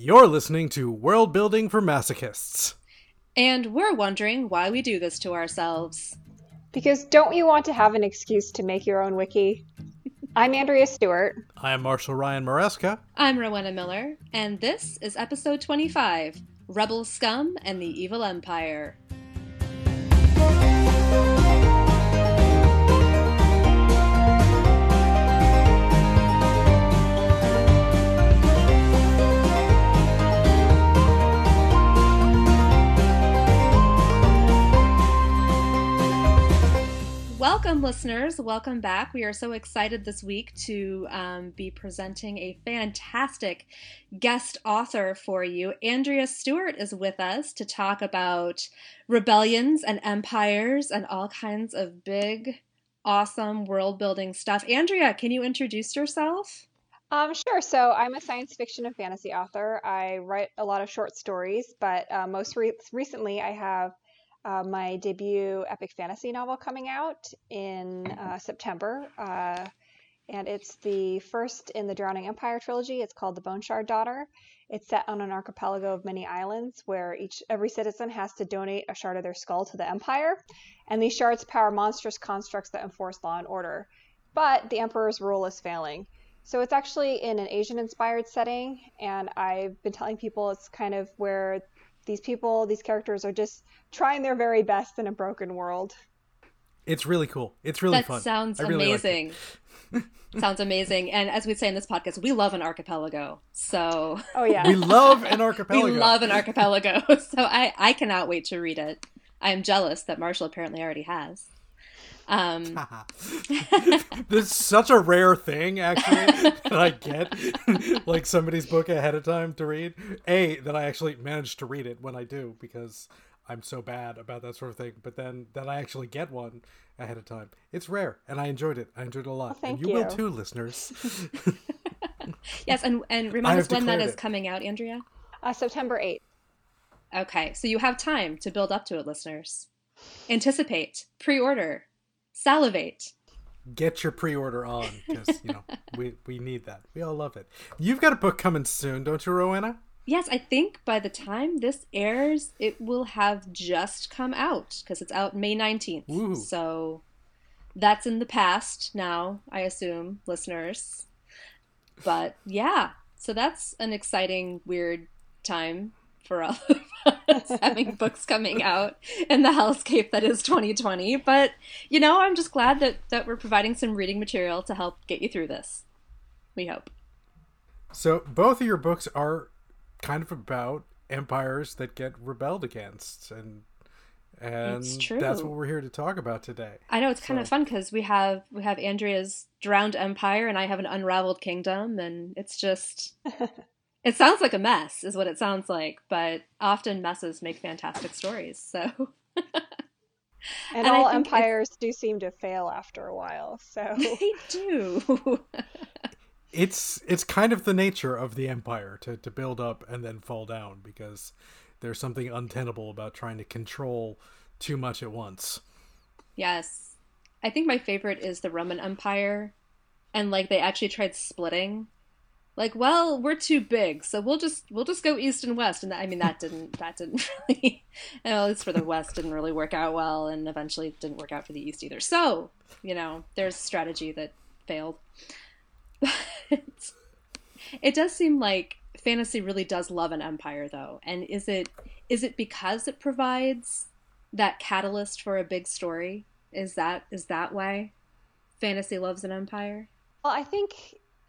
You're listening to World Building for Masochists. And we're wondering why we do this to ourselves. Because don't you want to have an excuse to make your own wiki? I'm Andrea Stewart. I'm Marshall Ryan Maresca. I'm Rowena Miller. And this is episode 25, Rebel Scum and the Evil Empire. Welcome, listeners. Welcome back. We are so excited this week to be presenting a fantastic guest author for you. Andrea Stewart is with us to talk about rebellions and empires and all kinds of big, awesome world-building stuff. Andrea, can you introduce yourself? Sure. So I'm a science fiction and fantasy author. I write a lot of short stories, but most recently I have my debut epic fantasy novel coming out in September, and it's the first in the Drowning Empire trilogy. It's called The Bone Shard Daughter. It's set on an archipelago of many islands where every citizen has to donate a shard of their skull to the Empire, and these shards power monstrous constructs that enforce law and order. But the Emperor's rule is failing. So it's actually in an Asian-inspired setting, and I've been telling people it's kind of where these characters are just trying their very best in a broken world. It's really cool. It's really fun. That sounds amazing. Sounds amazing. And as we say in this podcast, we love an archipelago. So oh yeah. We love an archipelago. We love an archipelago. So I cannot wait to read it. I'm jealous that Marshall apparently already has. This is such a rare thing, actually, that I get like somebody's book ahead of time to read. That I actually manage to read it when I do, because I'm so bad about that sort of thing. But then that I actually get one ahead of time. It's rare, and I enjoyed it. I enjoyed it a lot. Well, thank you. You will too, listeners. Yes, and remind us when that is coming out, Andrea. September 8th. Okay, so you have time to build up to it, listeners. Anticipate, pre-order. Salivate. Get your pre-order on, because we need that. We all love it. You've got a book coming soon, don't you, Rowena? Yes, I think by the time this airs, it will have just come out, because it's out May 19th. Ooh. So that's in the past now, I assume, listeners. But yeah, so that's an exciting, weird time for all of us, having books coming out in the hellscape that is 2020. But, I'm just glad that we're providing some reading material to help get you through this. We hope. So both of your books are kind of about empires that get rebelled against. And that's what we're here to talk about today. I know, it's kind of fun because we have Andrea's Drowned Empire and I have an Unraveled Kingdom. And it's just... It sounds like a mess, is what it sounds like, but often messes make fantastic stories. So, and all empires do seem to fail after a while. So they do. It's kind of the nature of the empire to build up and then fall down, because there's something untenable about trying to control too much at once. Yes, I think my favorite is the Roman Empire, and they actually tried splitting. We're too big, so we'll just go east and west, and that didn't really. At least for the west, didn't really work out well, and eventually didn't work out for the east either. So there's strategy that failed. But it does seem like fantasy really does love an empire, though. And is it because it provides that catalyst for a big story? Is that why fantasy loves an empire? Well, I think.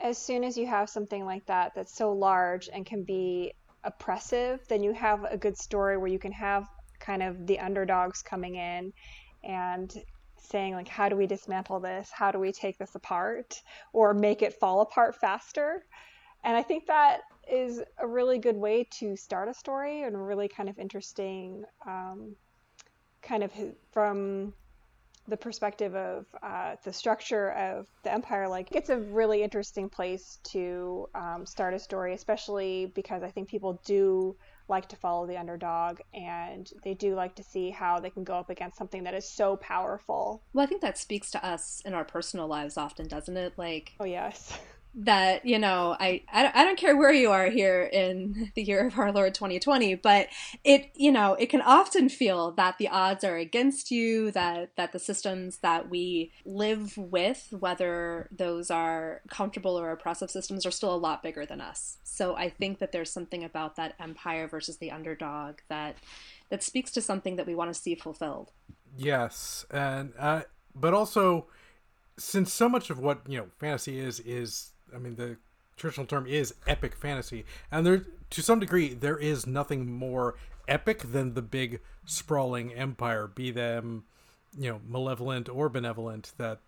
As soon as you have something like that that's so large and can be oppressive, then you have a good story where you can have kind of the underdogs coming in and saying, how do we dismantle this? How do we take this apart or make it fall apart faster? And I think that is a really good way to start a story, and a really kind of interesting kind of from the perspective of the structure of the empire. It's a really interesting place to start a story, especially because I think people do like to follow the underdog, and they do like to see how they can go up against something that is so powerful. Well, I think that speaks to us in our personal lives often, doesn't it? Oh yes. that, you know, I don't care where you are here in the year of our Lord 2020, but it, you know, it can often feel that the odds are against you, that the systems that we live with, whether those are comfortable or oppressive systems, are still a lot bigger than us. So I think that there's something about that empire versus the underdog that speaks to something that we want to see fulfilled. Yes. And, but also, since so much of what, you know, fantasy is, I mean, the traditional term is epic fantasy, and there, to some degree, there is nothing more epic than the big sprawling empire, be them, you know, malevolent or benevolent, that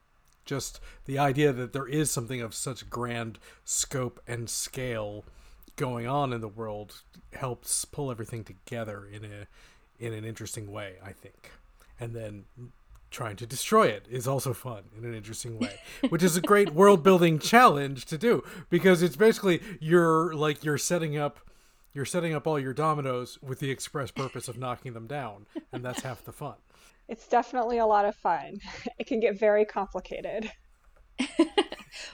just the idea that there is something of such grand scope and scale going on in the world helps pull everything together in an interesting way, I think. And then trying to destroy it is also fun in an interesting way, which is a great world building challenge to do, because it's basically you're setting up all your dominoes with the express purpose of knocking them down, and that's half the fun. It's definitely a lot of fun. It can get very complicated.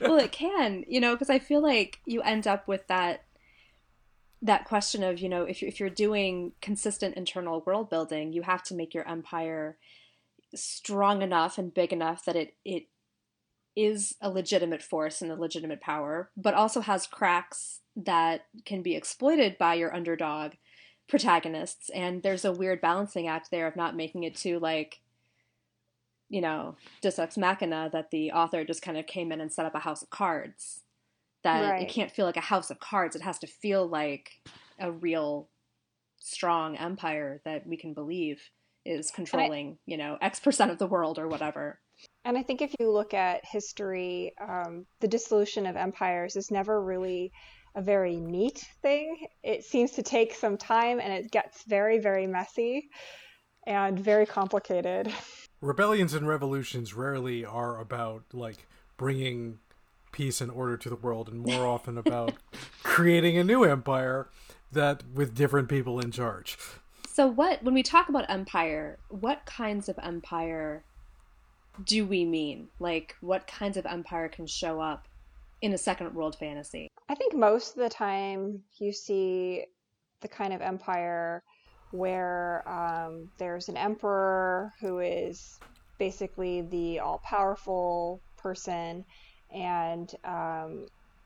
Well, it can, you know, because I feel like you end up with that question of, you know, if you're doing consistent internal world building, you have to make your empire strong enough and big enough that it is a legitimate force and a legitimate power, but also has cracks that can be exploited by your underdog protagonists. And there's a weird balancing act there of not making it too, like, you know, Deus Ex Machina, that the author just kind of came in and set up a house of cards. That right. It can't feel like a house of cards. It has to feel like a real strong empire that we can believe is controlling, you know, X% of the world or whatever. And I think if you look at history, the dissolution of empires is never really a very neat thing. It seems to take some time, and it gets very, very messy and very complicated. Rebellions and revolutions rarely are about, like, bringing peace and order to the world, and more often about creating a new empire that with different people in charge. So when we talk about empire, what kinds of empire do we mean? Like, what kinds of empire can show up in a second world fantasy? I think most of the time you see the kind of empire where there's an emperor who is basically the all-powerful person, and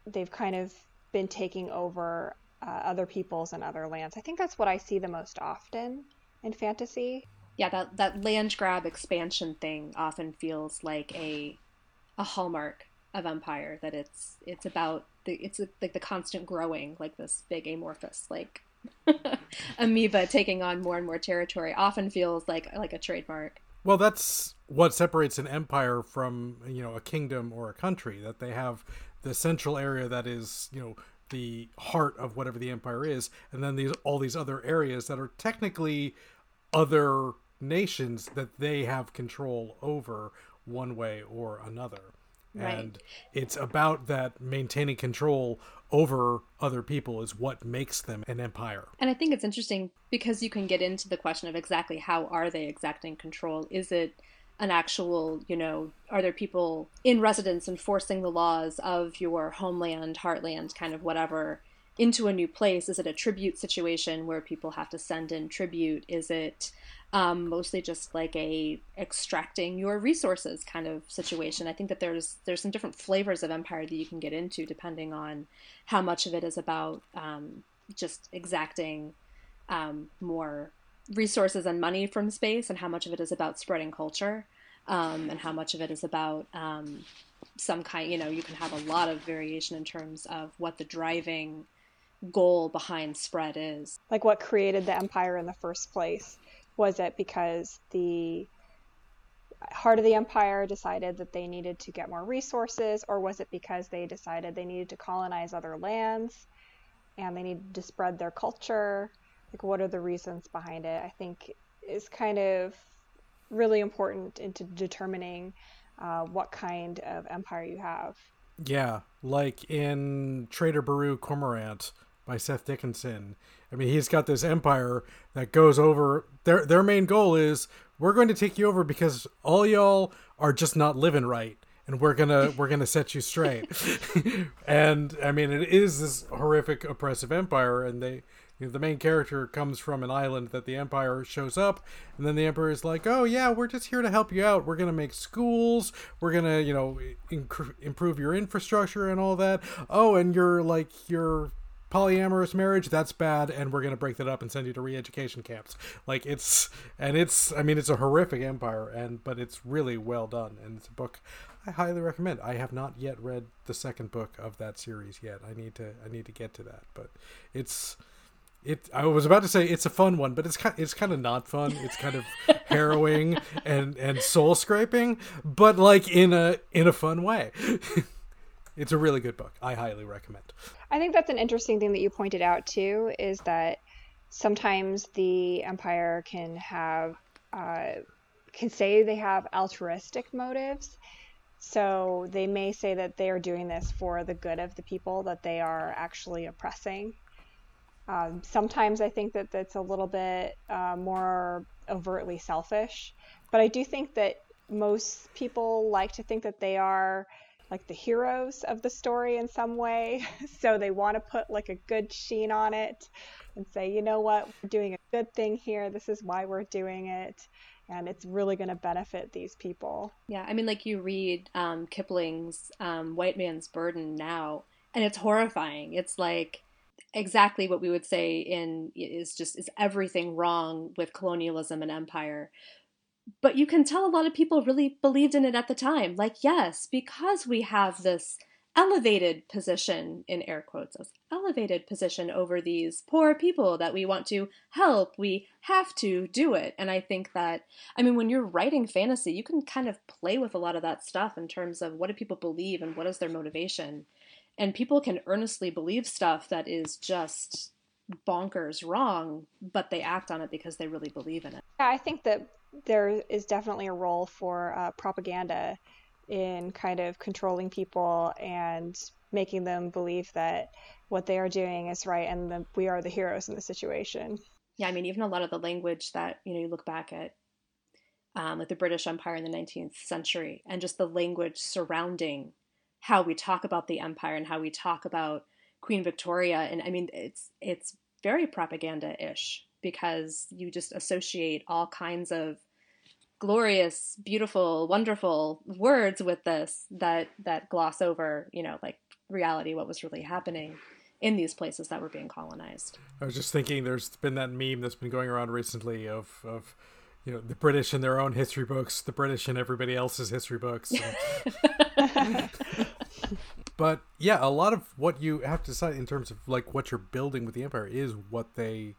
they've kind of been taking over other peoples and other lands. I think that's what I see the most often in fantasy. Yeah, that land grab expansion thing often feels like a hallmark of empire, that it's about the constant growing, like this big amorphous, like amoeba taking on more and more territory, often feels like a trademark. Well, that's what separates an empire from, you know, a kingdom or a country, that they have the central area that is, you know, the heart of whatever the empire is, and then all these other areas that are technically other nations that they have control over one way or another. Right. And it's about that maintaining control over other people is what makes them an empire. And I think it's interesting because you can get into the question of exactly how are they exacting control. Is it an actual, you know, are there people in residence enforcing the laws of your homeland, heartland, kind of whatever, into a new place? Is it a tribute situation where people have to send in tribute? Is it mostly just like a extracting your resources kind of situation? I think that there's some different flavors of empire that you can get into depending on how much of it is about just exacting more resources and money from space, and how much of it is about spreading culture, and how much of it is about some kind, you know, you can have a lot of variation in terms of what the driving goal behind spread is. Like, what created the empire in the first place? Was it because the heart of the empire decided that they needed to get more resources, or was it because they decided they needed to colonize other lands and they needed to spread their culture? Like, what are the reasons behind it? I think is kind of really important into determining what kind of empire you have. Yeah, like in Traitor Baru Cormorant by Seth Dickinson. I mean, he's got this empire that goes over. Their main goal is, we're going to take you over because all y'all are just not living right. and we're gonna set you straight. And I mean, it is this horrific, oppressive empire, and they, you know, the main character comes from an island that the Empire shows up, and then the Emperor is like, "Oh yeah, we're just here to help you out. We're gonna make schools. We're gonna, you know, improve your infrastructure and all that. Oh, and you're like your polyamorous marriage, that's bad, and we're gonna break that up and send you to re-education camps." Like, it's a horrific empire, but it's really well done, and it's a book I highly recommend. I have not yet read the second book of that series yet. I need to get to that, but I was about to say it's a fun one, but it's kind of not fun. It's kind of harrowing and soul scraping, but like in a fun way. It's a really good book. I highly recommend. I think that's an interesting thing that you pointed out too, is that sometimes the Empire can say they have altruistic motives. So they may say that they are doing this for the good of the people that they are actually oppressing. Sometimes I think that that's a little bit more overtly selfish, but I do think that most people like to think that they are like the heroes of the story in some way. So they want to put like a good sheen on it and say, you know what, we're doing a good thing here. This is why we're doing it. And it's really going to benefit these people. Yeah. I mean, like you read Kipling's White Man's Burden now, and it's horrifying. It's like exactly what we would say is everything wrong with colonialism and empire. But you can tell a lot of people really believed in it at the time. Like, yes, because we have this elevated position, in air quotes, elevated position over these poor people that we want to help, we have to do it. And I think that, I mean, when you're writing fantasy, you can kind of play with a lot of that stuff in terms of what do people believe and what is their motivation. And people can earnestly believe stuff that is just bonkers wrong, but they act on it because they really believe in it. Yeah, I think that there is definitely a role for propaganda in kind of controlling people and making them believe that what they are doing is right and we are the heroes in the situation. Yeah, I mean, even a lot of the language that, you know, you look back at, like the British Empire in the 19th century, and just the language surrounding how we talk about the empire and how we talk about Queen Victoria. And I mean, it's very propaganda-ish, because you just associate all kinds of glorious, beautiful, wonderful words with this that gloss over, you know, like reality, what was really happening in these places that were being colonized. I was just thinking there's been that meme that's been going around recently of you know, the British in their own history books, the British in everybody else's history books. So. But yeah, a lot of what you have to decide in terms of like what you're building with the empire is what they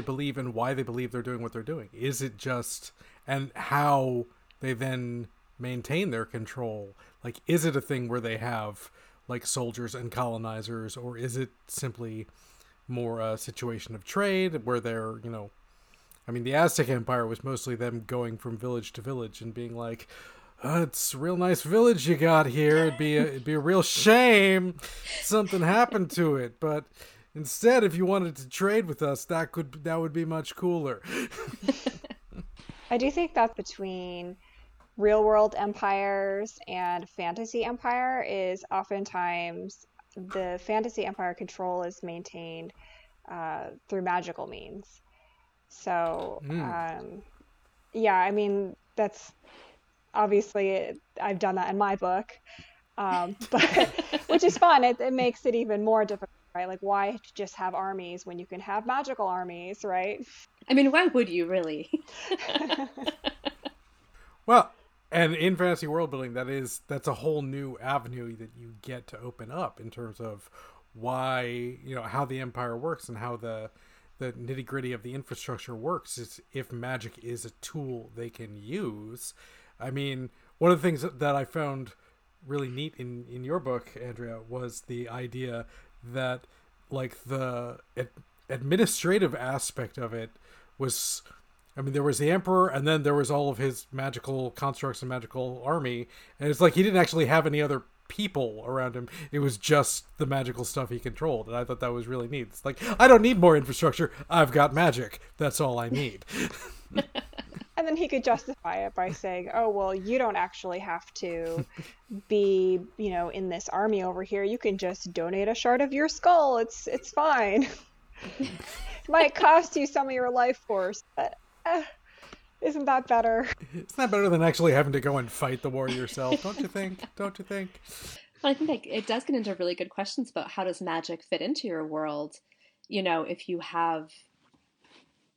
believe and why they believe they're doing what they're doing. Is it just, and how they then maintain their control? Like, is it a thing where they have like soldiers and colonizers, or is it simply more a situation of trade where they're, you know, I mean, the Aztec Empire was mostly them going from village to village and being like, "Oh, it's a real nice village you got here. It'd be a real shame something happened to it, but instead, if you wanted to trade with us, that would be much cooler." I do think that between real world empires and fantasy empire is oftentimes the fantasy empire control is maintained through magical means. So, yeah, I mean, that's obviously I've done that in my book, but which is fun. It makes it even more difficult. Right? Like, why just have armies when you can have magical armies, right? I mean, why would you really? Well, and in fantasy world building, that's a whole new avenue that you get to open up in terms of why, you know, how the empire works and how the nitty gritty of the infrastructure works. Is if magic is a tool they can use. I mean, one of the things that I found really neat in your book, Andrea, was the idea that like the administrative aspect of it was, I mean, there was the emperor and then there was all of his magical constructs and magical army, and it's like he didn't actually have any other people around him. It was just the magical stuff he controlled, and I thought that was really neat. It's like, I don't need more infrastructure, I've got magic, that's all I need. I And then he could justify it by saying, oh, well, you don't actually have to be, you know, in this army over here. You can just donate a shard of your skull. It's fine. It might cost you some of your life force, but isn't that better? Isn't that better than actually having to go and fight the war yourself? Don't you think? Don't you think? Well, I think that it does get into really good questions about how does magic fit into your world? You know, if you have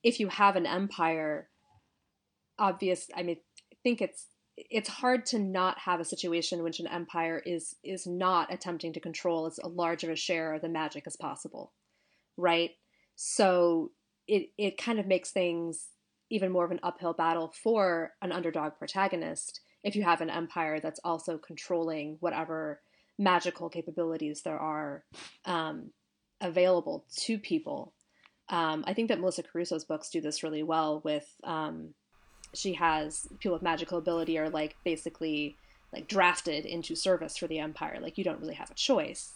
an empire, obvious, I mean, I think it's hard to not have a situation in which an empire is not attempting to control as large of a share of the magic as possible, right? So it kind of makes things even more of an uphill battle for an underdog protagonist if you have an empire that's also controlling whatever magical capabilities there are available to people. I think that Melissa Caruso's books do this really well with, she has people with magical ability are like basically like drafted into service for the empire. Like you don't really have a choice.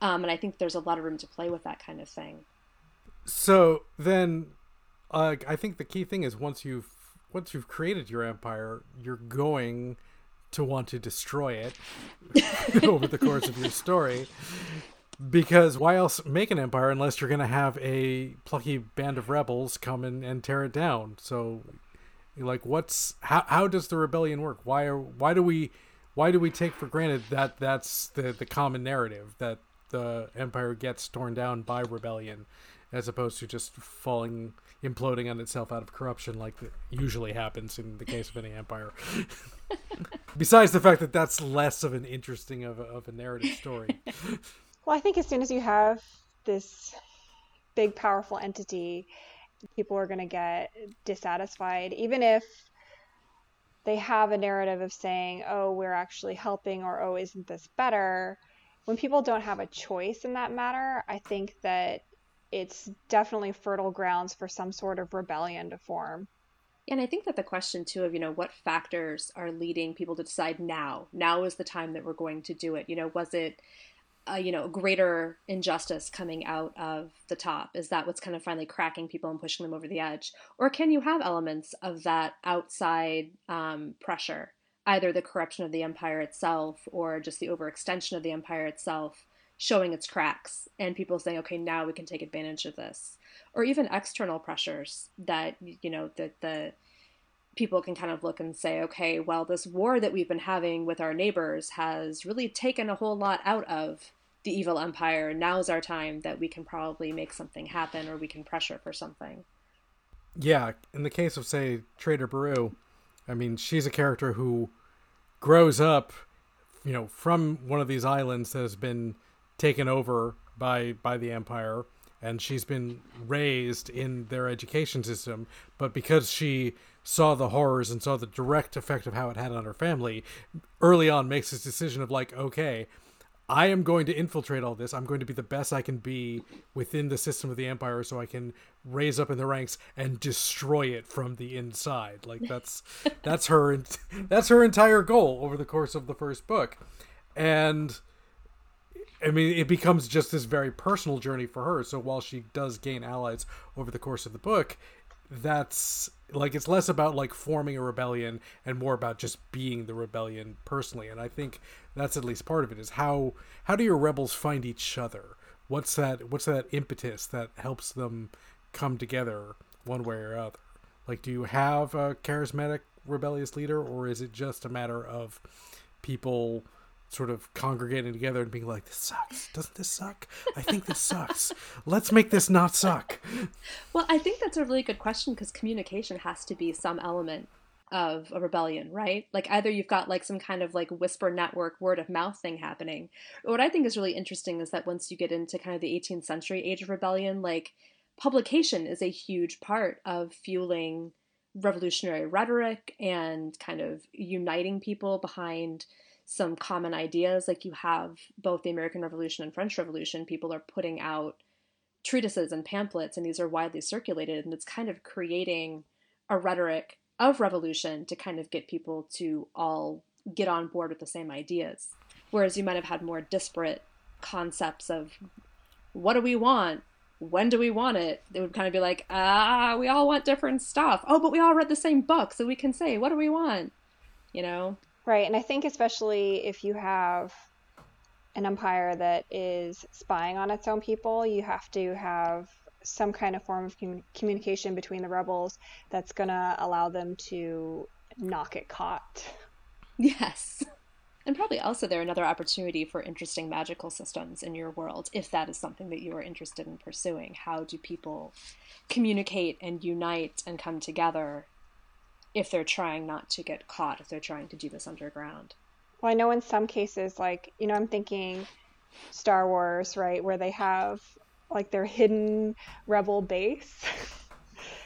And I think there's a lot of room to play with that kind of thing. So then I think the key thing is once you've created your empire, you're going to want to destroy it over the course of your story. Because why else make an empire unless you're going to have a plucky band of rebels come in and tear it down? So, like, how does the rebellion work? Why do we take for granted that that's the common narrative, that the empire gets torn down by rebellion, as opposed to just imploding on itself out of corruption, like that usually happens in the case of any empire? Besides the fact that that's less of an interesting of a narrative story. Well, I think as soon as you have this big, powerful entity, people are going to get dissatisfied, even if they have a narrative of saying, oh, we're actually helping, or oh, isn't this better? When people don't have a choice in that matter, I think that it's definitely fertile grounds for some sort of rebellion to form. And I think that the question, too, of, you know, what factors are leading people to decide now is the time that we're going to do it? You know, was it a greater injustice coming out of the top? Is that what's kind of finally cracking people and pushing them over the edge? Or can you have elements of that outside pressure, either the corruption of the empire itself or just the overextension of the empire itself showing its cracks and people saying, okay, now we can take advantage of this? Or even external pressures that, you know, that the people can kind of look and say, okay, well, this war that we've been having with our neighbors has really taken a whole lot out of the evil empire. Now's our time that we can probably make something happen, or we can pressure for something. Yeah. In the case of, say, Traitor Baru, I mean, she's a character who grows up, you know, from one of these islands that has been taken over by the empire, and she's been raised in their education system. But because she saw the horrors and saw the direct effect of how it had on her family, early on makes this decision of like, okay, I am going to infiltrate all this. I'm going to be the best I can be within the system of the empire so I can raise up in the ranks and destroy it from the inside. Like that's her entire goal over the course of the first book. And I mean, it becomes just this very personal journey for her. So while she does gain allies over the course of the book, that's like, it's less about like forming a rebellion and more about just being the rebellion personally. And I think that's at least part of it, is how do your rebels find each other? What's that impetus that helps them come together one way or other? Like, do you have a charismatic rebellious leader, or is it just a matter of people sort of congregating together and being like, this sucks. Doesn't this suck? I think this sucks. Let's make this not suck. Well, I think that's a really good question, because communication has to be some element of a rebellion, right? Like either you've got like some kind of like whisper network, word of mouth thing happening. What I think is really interesting is that once you get into kind of the 18th century age of rebellion, like publication is a huge part of fueling revolutionary rhetoric and kind of uniting people behind some common ideas. Like you have both the American Revolution and French Revolution, people are putting out treatises and pamphlets, and these are widely circulated, and it's kind of creating a rhetoric of revolution to kind of get people to all get on board with the same ideas. Whereas you might have had more disparate concepts of what do we want, when do we want it? They would kind of be like, we all want different stuff. Oh, but we all read the same book, so we can say, what do we want? You know? Right. And I think especially if you have an empire that is spying on its own people, you have to have some kind of form of communication between the rebels that's going to allow them to not get caught. Yes. And probably also there another opportunity for interesting magical systems in your world, if that is something that you are interested in pursuing. How do people communicate and unite and come together if they're trying not to get caught, if they're trying to do this underground? Well, I know in some cases, like, you know, I'm thinking Star Wars, right, where they have, like, their hidden rebel base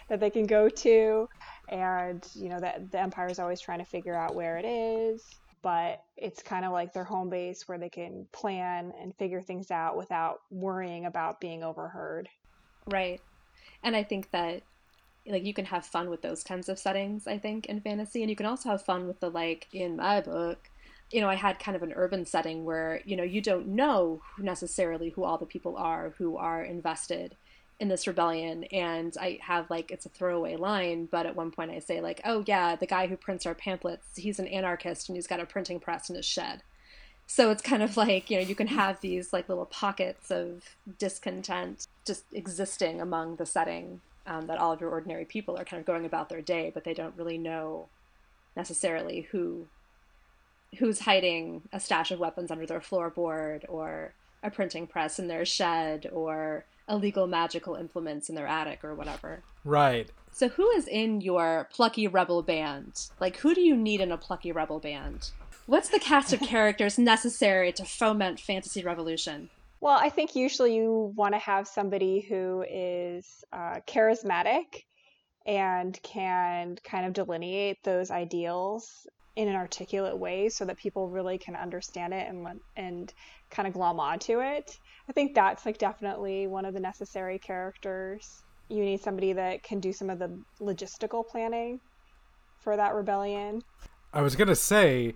that they can go to. And, you know, that the Empire is always trying to figure out where it is. But it's kind of like their home base where they can plan and figure things out without worrying about being overheard. Right. And I think that, like, you can have fun with those kinds of settings, I think, in fantasy. And you can also have fun with the, like, in my book, you know, I had kind of an urban setting where, you know, you don't know necessarily who all the people are who are invested in this rebellion. And I have, like, it's a throwaway line, but at one point I say, like, oh yeah, the guy who prints our pamphlets, he's an anarchist and he's got a printing press in his shed. So it's kind of like, you know, you can have these, like, little pockets of discontent just existing among the setting, that all of your ordinary people are kind of going about their day, but they don't really know necessarily who's hiding a stash of weapons under their floorboard or a printing press in their shed or illegal magical implements in their attic or whatever. Right. So who is in your plucky rebel band? Like, who do you need in a plucky rebel band? What's the cast of characters necessary to foment fantasy revolution? Well, I think usually you want to have somebody who is charismatic and can kind of delineate those ideals in an articulate way so that people really can understand it and kind of glom onto it. I think that's, like, definitely one of the necessary characters. You need somebody that can do some of the logistical planning for that rebellion. I was going to say,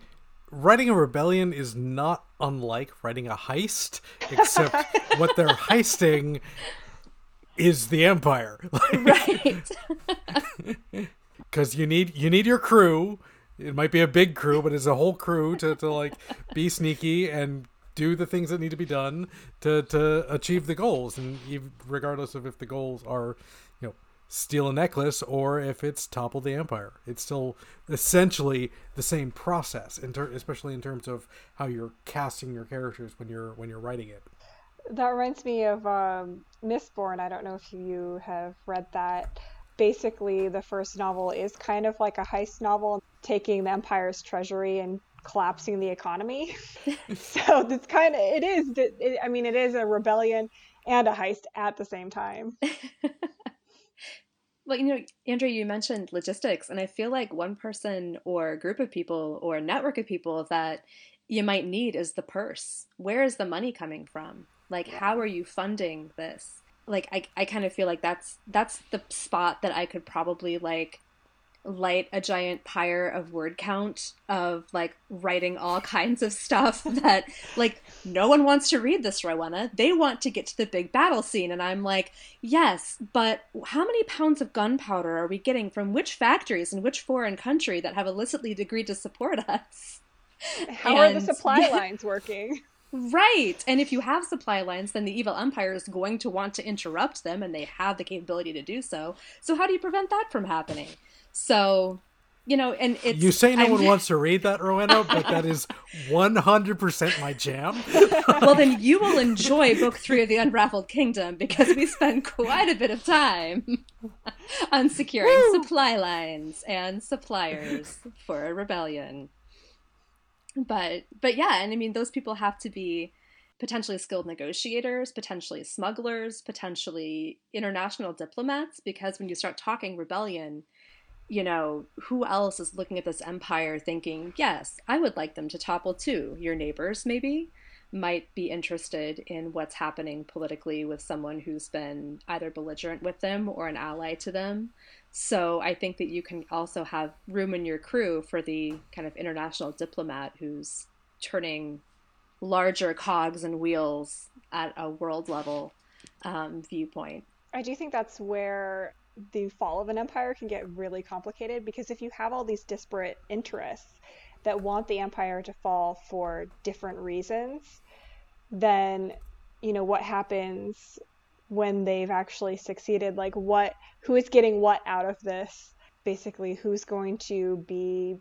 writing a rebellion is not unlike writing a heist, except what they're heisting is the Empire. Right. Because you need your crew. It might be a big crew, but it's a whole crew to like be sneaky and do the things that need to be done to achieve the goals. And even, regardless of if the goals are, you know, steal a necklace or if it's topple the Empire, it's still essentially the same process. Especially in terms of how you're casting your characters when you're writing it. That reminds me of Mistborn. I don't know if you have read that. Basically, the first novel is kind of like a heist novel, taking the Empire's treasury and collapsing the economy. So it's kind of, it is a rebellion and a heist at the same time. Well, you know, Andrea, you mentioned logistics, and I feel like one person or group of people or network of people that you might need is the purse. Where is the money coming from? Like, how are you funding this? Like, I kind of feel like that's the spot that I could probably, like, light a giant pyre of word count of, like, writing all kinds of stuff that, like, no one wants to read this, Rowena. They want to get to the big battle scene. And I'm like, yes, but how many pounds of gunpowder are we getting from which factories in which foreign country that have illicitly agreed to support us? How are the supply lines working? Right. And if you have supply lines, then the evil Empire is going to want to interrupt them, and they have the capability to do so. So how do you prevent that from happening? So, you know, and it's... You say no one wants to read that, Rowena, but that is 100% my jam. Well, then you will enjoy Book 3 of The Unraveled Kingdom, because we spend quite a bit of time on securing supply lines and suppliers for a rebellion. But yeah, and I mean, those people have to be potentially skilled negotiators, potentially smugglers, potentially international diplomats, because when you start talking rebellion, you know, who else is looking at this Empire thinking, yes, I would like them to topple too. Your neighbors maybe might be interested in what's happening politically with someone who's been either belligerent with them or an ally to them. So I think that you can also have room in your crew for the kind of international diplomat who's turning larger cogs and wheels at a world level viewpoint. I do think that's where the fall of an empire can get really complicated, because if you have all these disparate interests that want the empire to fall for different reasons, then, you know, what happens when they've actually succeeded? Like, what, who is getting what out of this? Basically, who's going to be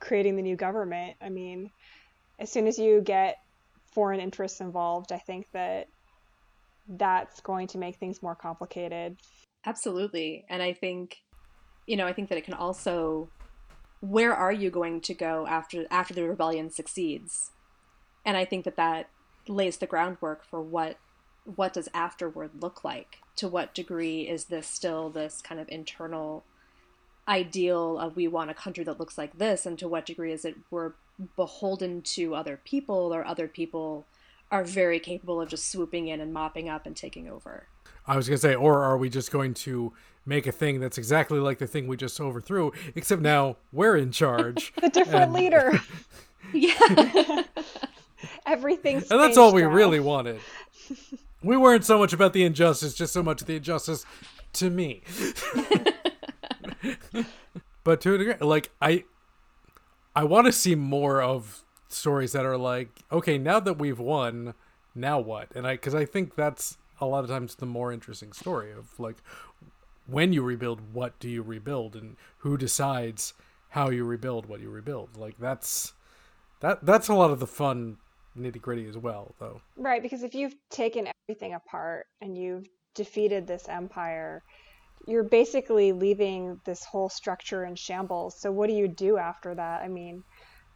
creating the new government? I mean, as soon as you get foreign interests involved, I think that that's going to make things more complicated. Absolutely. And I think, you know, I think that it can also, where are you going to go after the rebellion succeeds? And I think that that lays the groundwork for what does afterward look like? To what degree is this still this kind of internal ideal of we want a country that looks like this? And to what degree is it we're beholden to other people, or other people are very capable of just swooping in and mopping up and taking over? I was going to say, or are we just going to make a thing that's exactly like the thing we just overthrew, except now we're in charge? The different leader. Yeah. Everything's and that's all we really wanted. We weren't so much about the injustice, just so much the injustice to me. But to a degree, like, I want to see more of stories that are like, okay, now that we've won, now what? And because I think that's a lot of times the more interesting story of, like, when you rebuild, what do you rebuild, and who decides how you rebuild what you rebuild? Like, that's a lot of the fun nitty-gritty as well, though. Right, because if you've taken everything apart and you've defeated this empire, you're basically leaving this whole structure in shambles. So what do you do after that? I mean,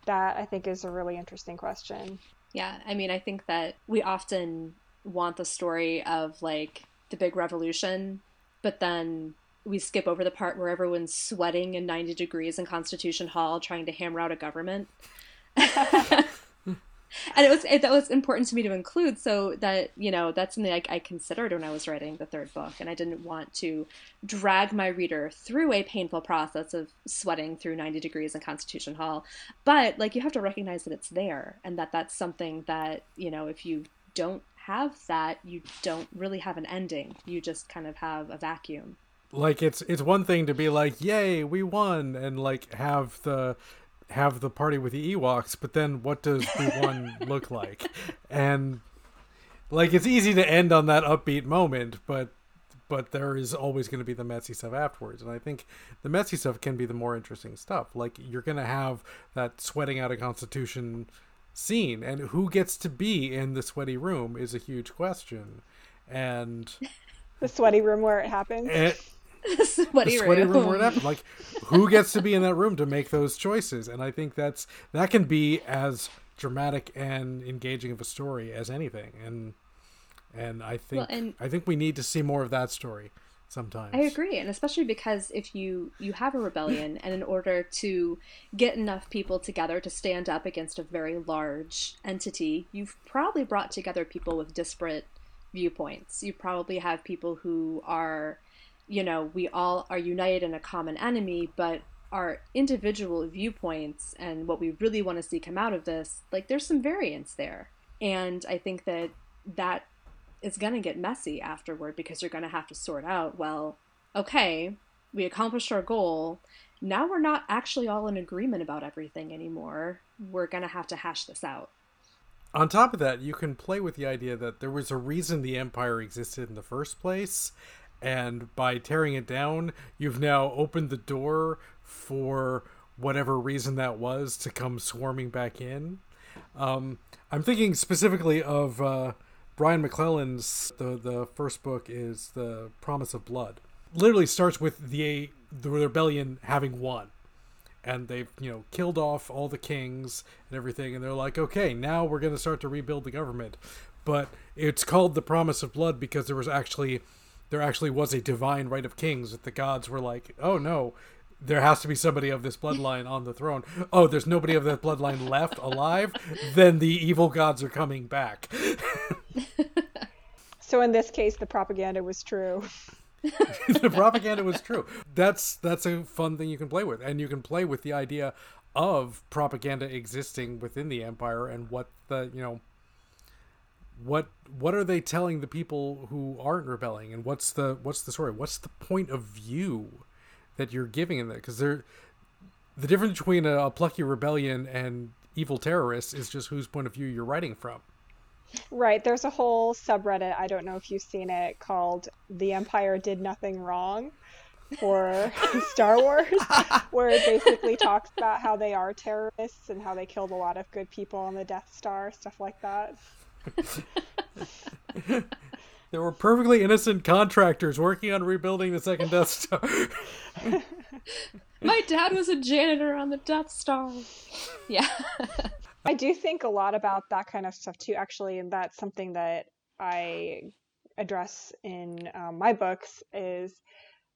that I think is a really interesting question. Yeah, I mean, I think that we often want the story of, like, the big revolution, but then we skip over the part where everyone's sweating in 90 degrees in Constitution Hall trying to hammer out a government. And that was important to me to include, so that, you know, that's something I considered when I was writing the third book, and I didn't want to drag my reader through a painful process of sweating through 90 degrees in Constitution Hall. But, like, you have to recognize that it's there, and that that's something that, you know, if you don't have that, you don't really have an ending. You just kind of have a vacuum. Like, it's one thing to be like, yay, we won, and, like, have the party with the Ewoks, but then what does the one look like? And, like, it's easy to end on that upbeat moment, but there is always going to be the messy stuff afterwards. And I think the messy stuff can be the more interesting stuff. Like, you're going to have that sweating out a constitution scene, and who gets to be in the sweaty room is a huge question. And the sweaty room where it happens. The sweaty room where it happened. Like, who gets to be in that room to make those choices? And I think that can be as dramatic and engaging of a story as anything. And I think I think we need to see more of that story sometimes. I agree, and especially because if you have a rebellion, and in order to get enough people together to stand up against a very large entity, you've probably brought together people with disparate viewpoints. You probably have people who are, you know, we all are united in a common enemy, but our individual viewpoints and what we really want to see come out of this, like, there's some variance there. And I think that it's going to get messy afterward, because you're going to have to sort out, well, okay, we accomplished our goal. Now we're not actually all in agreement about everything anymore. We're going to have to hash this out. On top of that, you can play with the idea that there was a reason the empire existed in the first place. And by tearing it down, you've now opened the door for whatever reason that was to come swarming back in. I'm thinking specifically of Brian McClellan's, the first book is The Promise of Blood. Literally starts with the rebellion having won. And they've, you know, killed off all the kings and everything. And they're like, okay, now we're going to start to rebuild the government. But it's called The Promise of Blood because there actually was a divine right of kings that the gods were like, oh no, there has to be somebody of this bloodline on the throne. Oh, there's nobody of that bloodline left alive. Then the evil gods are coming back. So in this case, the propaganda was true. The propaganda was true. That's a fun thing you can play with. And you can play with the idea of propaganda existing within the empire and what the, you know, what are they telling the people who aren't rebelling, and what's the story? What's the point of view that you're giving in that? Because the difference between a plucky rebellion and evil terrorists is just whose point of view you're writing from. Right. There's a whole subreddit, I don't know if you've seen it, called The Empire Did Nothing Wrong for Star Wars, where it basically talks about how they are terrorists and how they killed a lot of good people on the Death Star, stuff like that. There were perfectly innocent contractors working on rebuilding the second Death Star. My dad was a janitor on the Death Star. Yeah. I do think a lot about that kind of stuff too, actually, and that's something that I address in my books is,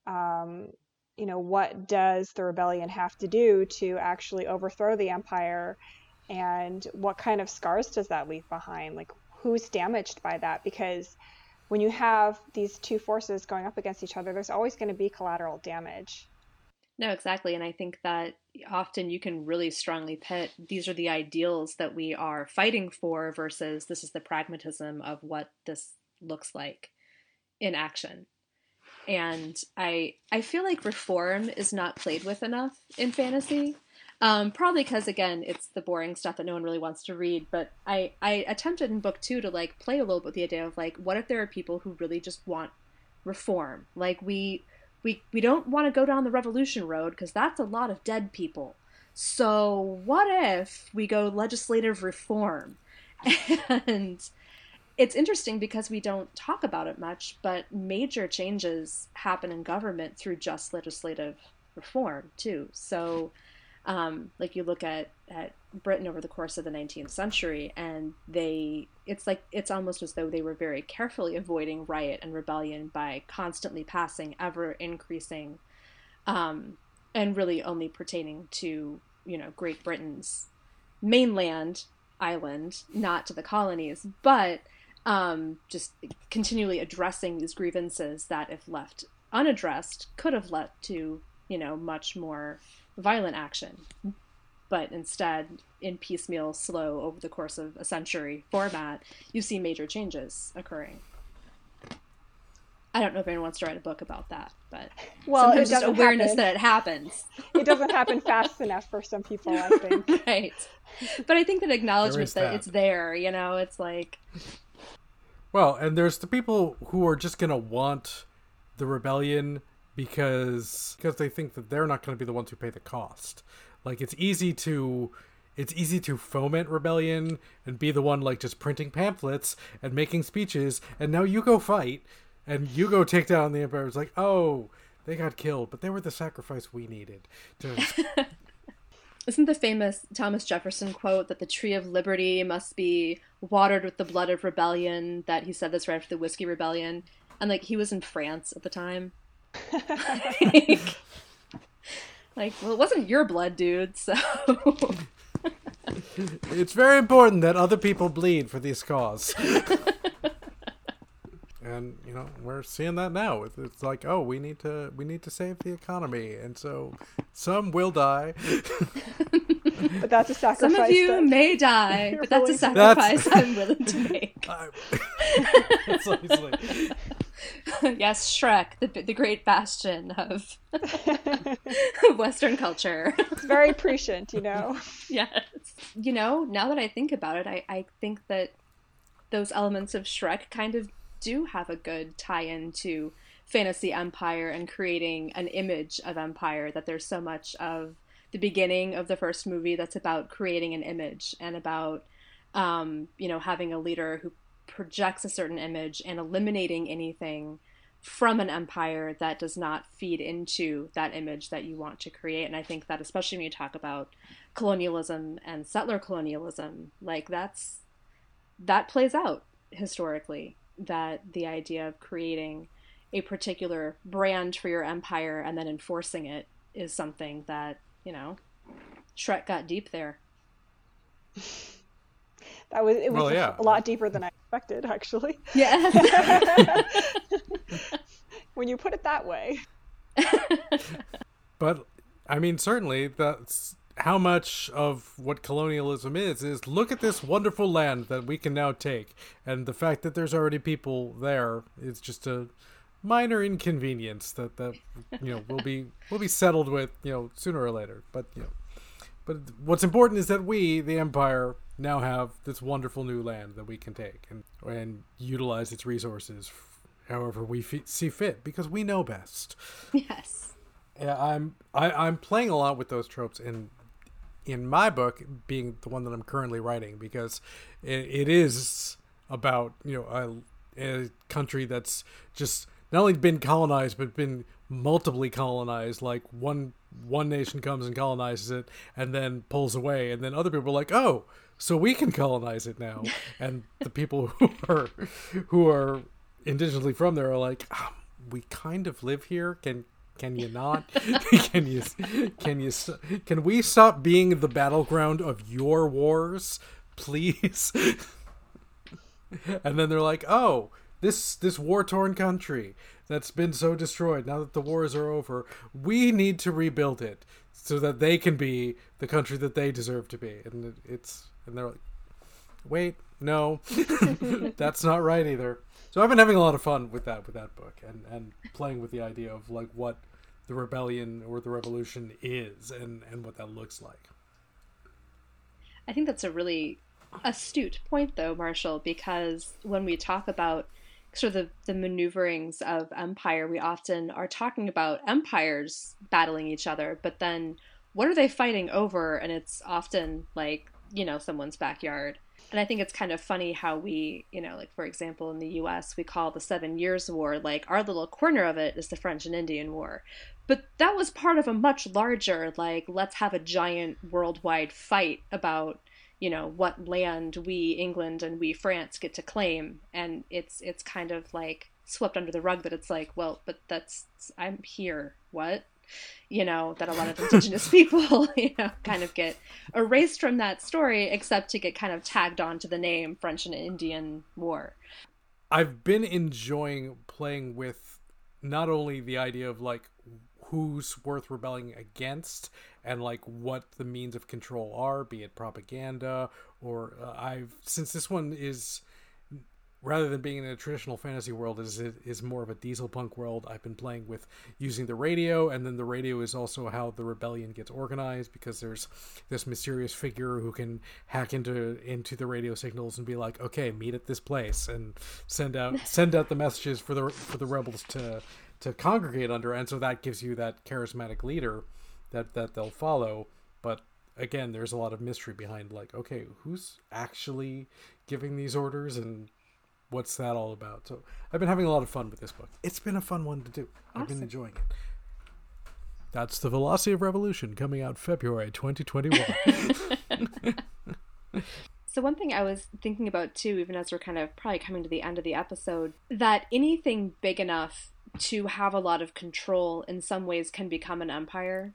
what does the rebellion have to do to actually overthrow the empire, and what kind of scars does that leave behind? Like, who's damaged by that? Because when you have these two forces going up against each other, there's always going to be collateral damage. No, exactly. And I think that often you can really strongly pit these are the ideals that we are fighting for versus this is the pragmatism of what this looks like in action. And I feel like reform is not played with enough in fantasy. Probably because, again, it's the boring stuff that no one really wants to read. But I attempted in book two to like play a little bit with the idea of like, what if there are people who really just want reform? Like we don't want to go down the revolution road because that's a lot of dead people. So what if we go legislative reform? And it's interesting because we don't talk about it much, but major changes happen in government through just legislative reform too. So like you look at Britain over the course of the 19th century, and it's almost as though they were very carefully avoiding riot and rebellion by constantly passing ever increasing, and really only pertaining to, Great Britain's mainland island, not to the colonies, but just continually addressing these grievances that if left unaddressed could have led to, much more violent action, but instead in piecemeal, slow, over the course of a century format, you see major changes occurring. I don't know if anyone wants to write a book about that, but well, it's just awareness that it happens. It doesn't happen fast enough for some people, I think. Right. But I think that acknowledgement that it's there, it's like... Well, and there's the people who are just going to want the rebellion because they think that they're not going to be the ones who pay the cost. Like, it's easy to foment rebellion and be the one like just printing pamphlets and making speeches, and now you go fight and you go take down the empire. It's like, oh, they got killed, but they were the sacrifice we needed to... Isn't the famous Thomas Jefferson quote that the tree of liberty must be watered with the blood of rebellion, that he said this right after the Whiskey Rebellion, and like he was in France at the time. It wasn't your blood, dude, so it's very important that other people bleed for this cause. And we're seeing that now. It's like, oh, we need to save the economy, and so some will die. But that's a sacrifice. Some of you may die, but that's a sacrifice I'm willing to make. Precisely. Yes, Shrek, the great bastion of Western culture. It's very prescient, Yes. Now that I think about it, I think that those elements of Shrek kind of do have a good tie-in to fantasy empire and creating an image of empire, that there's so much of the beginning of the first movie that's about creating an image and about, having a leader who projects a certain image and eliminating anything from an empire that does not feed into that image that you want to create. And I think that especially when you talk about colonialism and settler colonialism, like that plays out historically, that the idea of creating a particular brand for your empire and then enforcing it is something that, Shrek got deep there. A lot deeper than I expected, actually. Yeah. When you put it that way. But I mean, certainly that's how much of what colonialism is look at this wonderful land that we can now take. And the fact that there's already people there is just a minor inconvenience that will be settled with, sooner or later. But what's important is that we, the Empire, now have this wonderful new land that we can take and utilize its resources however we see fit, because we know best. Yes. Yeah, I'm playing a lot with those tropes in my book, being the one that I'm currently writing, because it is about a country that's just not only been colonized but been multiply colonized. Like one nation comes and colonizes it and then pulls away, and then other people are like, oh, so we can colonize it now. And the people who are indigenously from there are like, oh, we kind of live here. Can you not? Can we stop being the battleground of your wars, please? And then they're like, oh, this war-torn country that's been so destroyed, now that the wars are over, we need to rebuild it so that they can be the country that they deserve to be. And they're like, wait, no, that's not right either. So I've been having a lot of fun with that book and playing with the idea of like what the rebellion or the revolution is and what that looks like. I think that's a really astute point though, Marshall, because when we talk about sort of the maneuverings of empire, we often are talking about empires battling each other, but then what are they fighting over? And it's often like, someone's backyard. And I think it's kind of funny how we, like, for example, in the U.S., we call the 7 Years' War, like, our little corner of it is the French and Indian War. But that was part of a much larger, like, let's have a giant worldwide fight about, what land we, England, and we, France, get to claim. And it's kind of, like, swept under the rug that it's like, well, but that's, I'm here, what? That a lot of indigenous people, kind of get erased from that story, except to get kind of tagged on to the name French and Indian War. I've been enjoying playing with not only the idea of like who's worth rebelling against and like what the means of control are, be it propaganda or since this one is, rather than being in a traditional fantasy world, is more of a diesel punk world. I've been playing with using the radio, and then the radio is also how the rebellion gets organized, because there's this mysterious figure who can hack into the radio signals and be like, okay, meet at this place, and send out the messages for the rebels to congregate under. And so that gives you that charismatic leader that they'll follow. But again, there's a lot of mystery behind like, okay, who's actually giving these orders and what's that all about? So I've been having a lot of fun with this book. It's been a fun one to do. Awesome. I've been enjoying it. That's The Velocity of Revolution, coming out February 2021. So one thing I was thinking about too, even as we're kind of probably coming to the end of the episode, that anything big enough to have a lot of control in some ways can become an empire.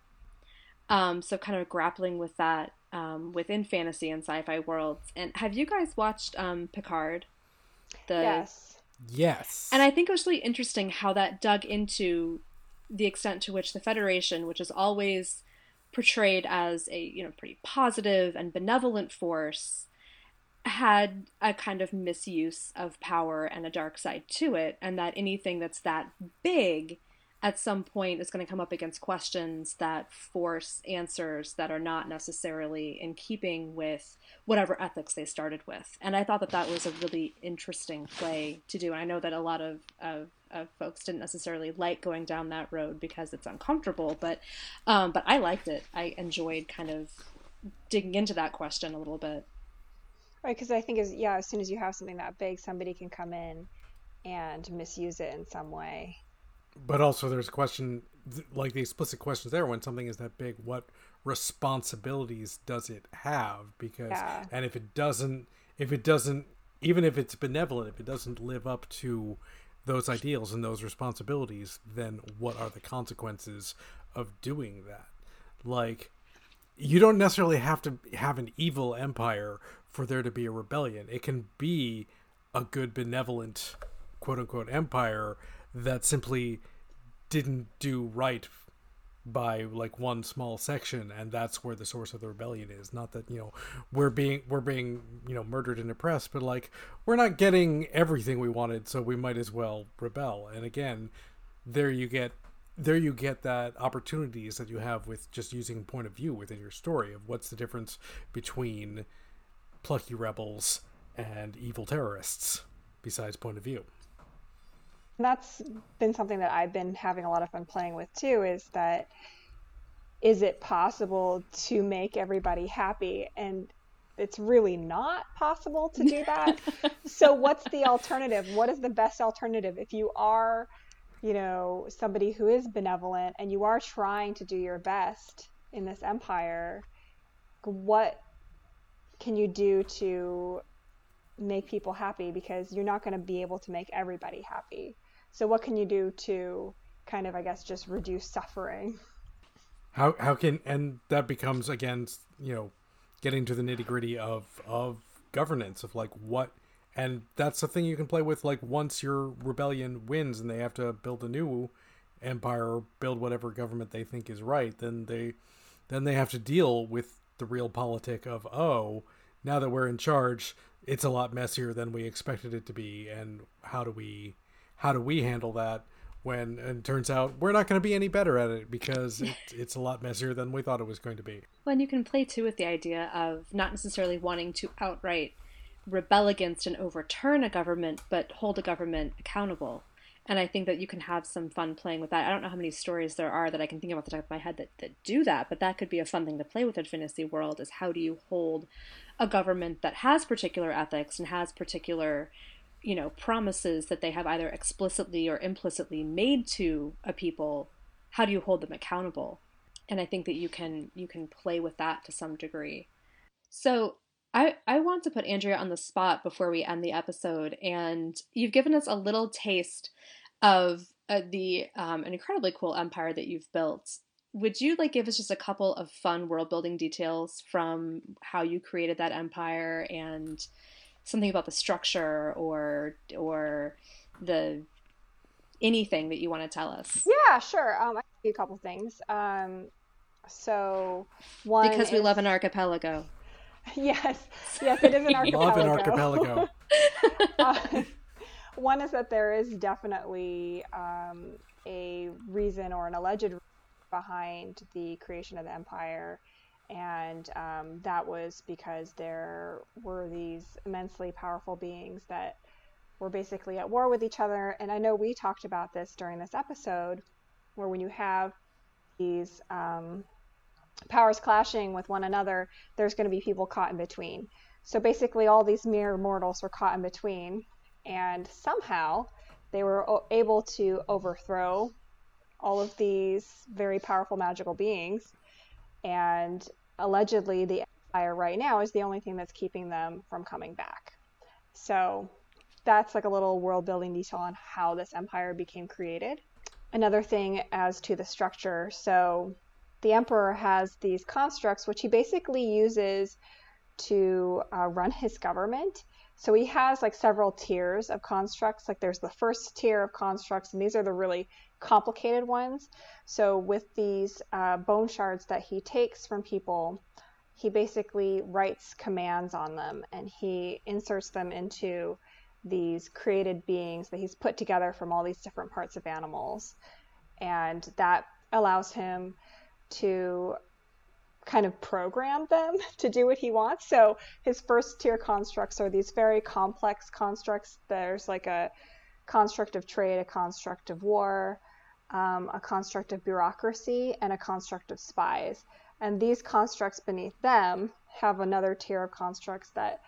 So kind of grappling with that within fantasy and sci-fi worlds. And have you guys watched Picard? Yes. And I think it was really interesting how that dug into the extent to which the Federation, which is always portrayed as a pretty positive and benevolent force, had a kind of misuse of power and a dark side to it, and that anything that's that big at some point is going to come up against questions that force answers that are not necessarily in keeping with whatever ethics they started with. And I thought that was a really interesting play to do. And I know that a lot of folks didn't necessarily like going down that road because it's uncomfortable, but I liked it. I enjoyed kind of digging into that question a little bit. Right, because I think as soon as you have something that big, somebody can come in and misuse it in some way. But also there's a question, like the explicit questions there, when something is that big, what responsibilities does it have? Because, and if it doesn't, even if it's benevolent, if it doesn't live up to those ideals and those responsibilities, then what are the consequences of doing that? Like, you don't necessarily have to have an evil empire for there to be a rebellion. It can be a good, benevolent, quote unquote, empire that simply didn't do right by like one small section, and that's where the source of the rebellion is. Not that, you know, we're being, you know, murdered and oppressed, but like we're not getting everything we wanted, so we might as well rebel. And again, there you get that opportunities that you have with just using point of view within your story of what's the difference between plucky rebels and evil terrorists besides point of view. That's been something that I've been having a lot of fun playing with too, is it possible to make everybody happy? And it's really not possible to do that. So what's the alternative? What is the best alternative? If you are, you know, somebody who is benevolent and you are trying to do your best in this empire, what can you do to make people happy? Because you're not going to be able to make everybody happy. So what can you do to kind of, I guess, just reduce suffering? How can, and that becomes, again, you know, getting to the nitty-gritty of governance of like what. And that's the thing you can play with, like, once your rebellion wins and they have to build a new empire or build whatever government they think is right, then they have to deal with the real politic of, oh, now that we're in charge, it's a lot messier than we expected it to be, and how do we handle that when, and it turns out we're not going to be any better at it because it's a lot messier than we thought it was going to be. Well, and you can play, too, with the idea of not necessarily wanting to outright rebel against and overturn a government, but hold a government accountable. And I think that you can have some fun playing with that. I don't know how many stories there are that I can think of off the top of my head that do that, but that could be a fun thing to play with at Fantasy World, is how do you hold a government that has particular ethics and has particular, you know, promises that they have either explicitly or implicitly made to a people, how do you hold them accountable? And I think that you can play with that to some degree. So I want to put Andrea on the spot before we end the episode, and you've given us a little taste of an incredibly cool empire that you've built. Would you give us just a couple of fun world building details from how you created that empire, and something about the structure or the anything that you want to tell us? Yeah, sure. I can do a couple things. So one, because we love an archipelago. Yes, it is an archipelago. Love an archipelago. One is that there is definitely a reason, or an alleged reason, behind the creation of the empire, and that was because there were these immensely powerful beings that were basically at war with each other. And I know we talked about this during this episode, where when you have these powers clashing with one another, there's going to be people caught in between. So basically all these mere mortals were caught in between, and somehow they were able to overthrow all of these very powerful magical beings, and allegedly the empire right now is the only thing that's keeping them from coming back. So that's like a little world building detail on how this empire became created. Another thing as to the structure, so the emperor has these constructs, which he basically uses to run his government. So he has several tiers of constructs. There's the first tier of constructs, and these are the really complicated ones. So with these bone shards that he takes from people, he basically writes commands on them, and he inserts them into these created beings that he's put together from all these different parts of animals. And that allows him to kind of program them to do what he wants. So his first tier constructs are these very complex constructs. There's a construct of trade, a construct of war, a construct of bureaucracy, and a construct of spies. And these constructs beneath them have another tier of constructs that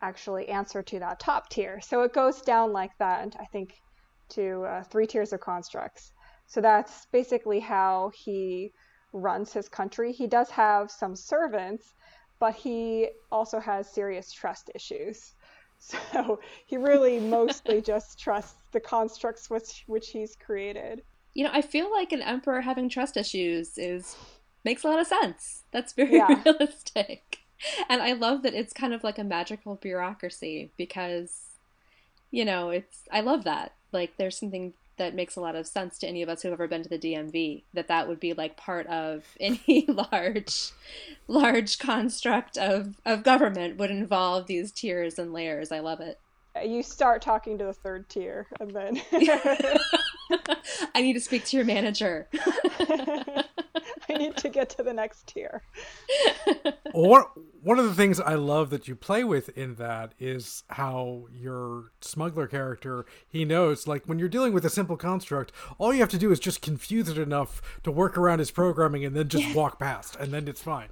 actually answer to that top tier. So it goes down like that, and I think to three tiers of constructs. So that's basically how he runs his country. He does have some servants, but he also has serious trust issues. So he really mostly just trusts the constructs which he's created. You know, I feel like an emperor having trust issues makes a lot of sense. That's very realistic. And I love that it's kind of like a magical bureaucracy, because, you know, I love that. There's something that makes a lot of sense to any of us who've ever been to the DMV, that would be like part of any large construct of government would involve these tiers and layers. I love it. You start talking to the third tier and then I need to speak to your manager. I need to get to the next tier. Or one of the things I love that you play with in that is how your smuggler character, he knows, like, when you're dealing with a simple construct, all you have to do is just confuse it enough to work around his programming and then just walk past, and then it's fine.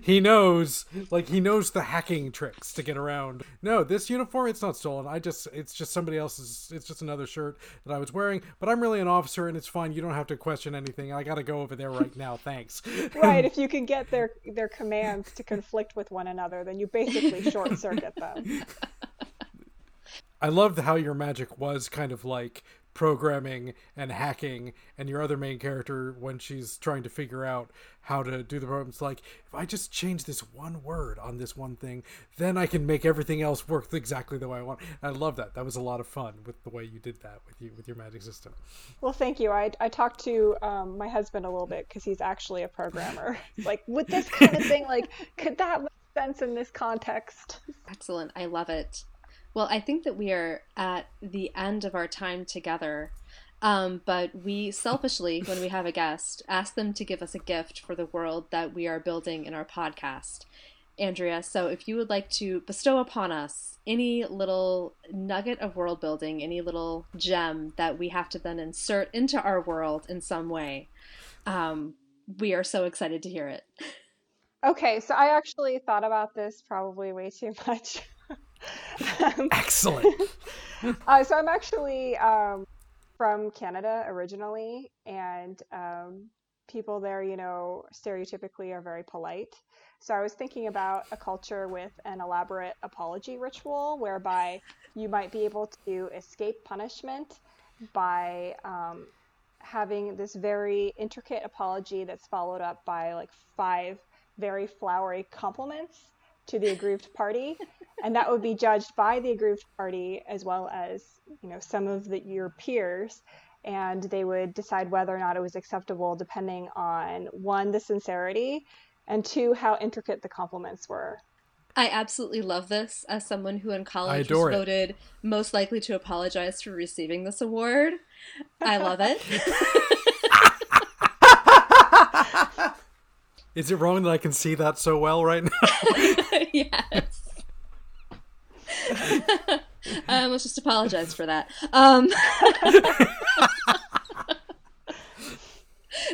He knows the hacking tricks to get around. No, this uniform, it's not stolen. It's just somebody else's. It's just another shirt that I was wearing, but I'm really an officer and it's fine. You don't have to question anything. I got to go over there right now. Thanks. Right. If you can get their commands to conflict with one another, then you basically short circuit them. I loved how your magic was kind of like programming and hacking, and your other main character, when she's trying to figure out how to do the programs, like, if I just change this one word on this one thing, then I can make everything else work exactly the way I want. And I love that. That was a lot of fun with the way you did that with your magic system. Well, thank you. I talked to my husband a little bit because he's actually a programmer. Like, with this kind of thing, like, could that make sense in this context? Excellent. I love it. Well, I think that we are at the end of our time together, but we selfishly, when we have a guest, ask them to give us a gift for the world that we are building in our podcast. Andrea, so if you would like to bestow upon us any little nugget of world building, any little gem that we have to then insert into our world in some way, we are so excited to hear it. Okay, so I actually thought about this probably way too much. Excellent. So I'm actually from Canada originally, and people there, stereotypically are very polite. So I was thinking about a culture with an elaborate apology ritual whereby you might be able to escape punishment by having this very intricate apology that's followed up by like 5 very flowery compliments to the aggrieved party, and that would be judged by the aggrieved party as well as some of your peers, and they would decide whether or not it was acceptable depending on 1, the sincerity, and 2, how intricate the compliments were. I absolutely love this as someone who in college was voted most likely to apologize for receiving this award. I love it. Is it wrong that I can see that so well right now? Yes. Let's just apologize for that.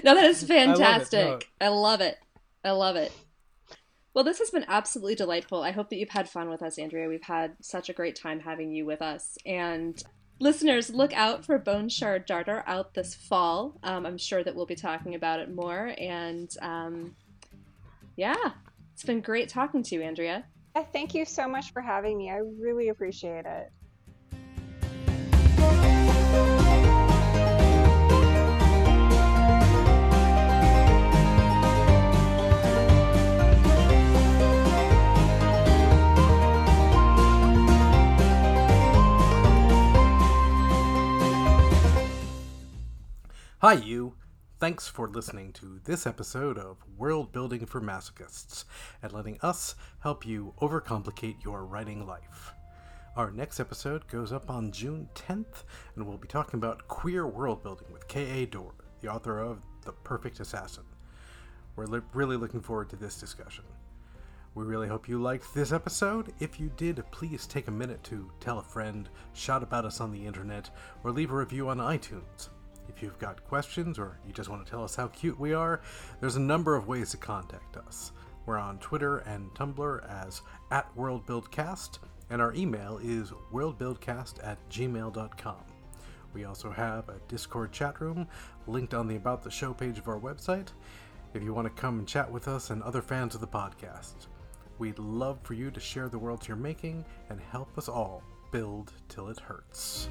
No, that is fantastic. I love it. I love it. Well, this has been absolutely delightful. I hope that you've had fun with us, Andrea. We've had such a great time having you with us. And listeners, look out for Bone Shard Daughter out this fall. I'm sure that we'll be talking about it more. And yeah, it's been great talking to you, Andrea. Thank you so much for having me. I really appreciate it. Hi, you. Thanks for listening to this episode of World Building for Masochists and letting us help you overcomplicate your writing life. Our next episode goes up on June 10th, and we'll be talking about queer world building with K.A. Doerr, the author of The Perfect Assassin. We're really looking forward to this discussion. We really hope you liked this episode. If you did, please take a minute to tell a friend, shout about us on the internet, or leave a review on iTunes. If you've got questions or you just want to tell us how cute we are, there's a number of ways to contact us. We're on Twitter and Tumblr as @WorldBuildCast, and our email is worldbuildcast@gmail.com. We also have a Discord chat room linked on the About the Show page of our website if you want to come and chat with us and other fans of the podcast. We'd love for you to share the worlds you're making and help us all build till it hurts.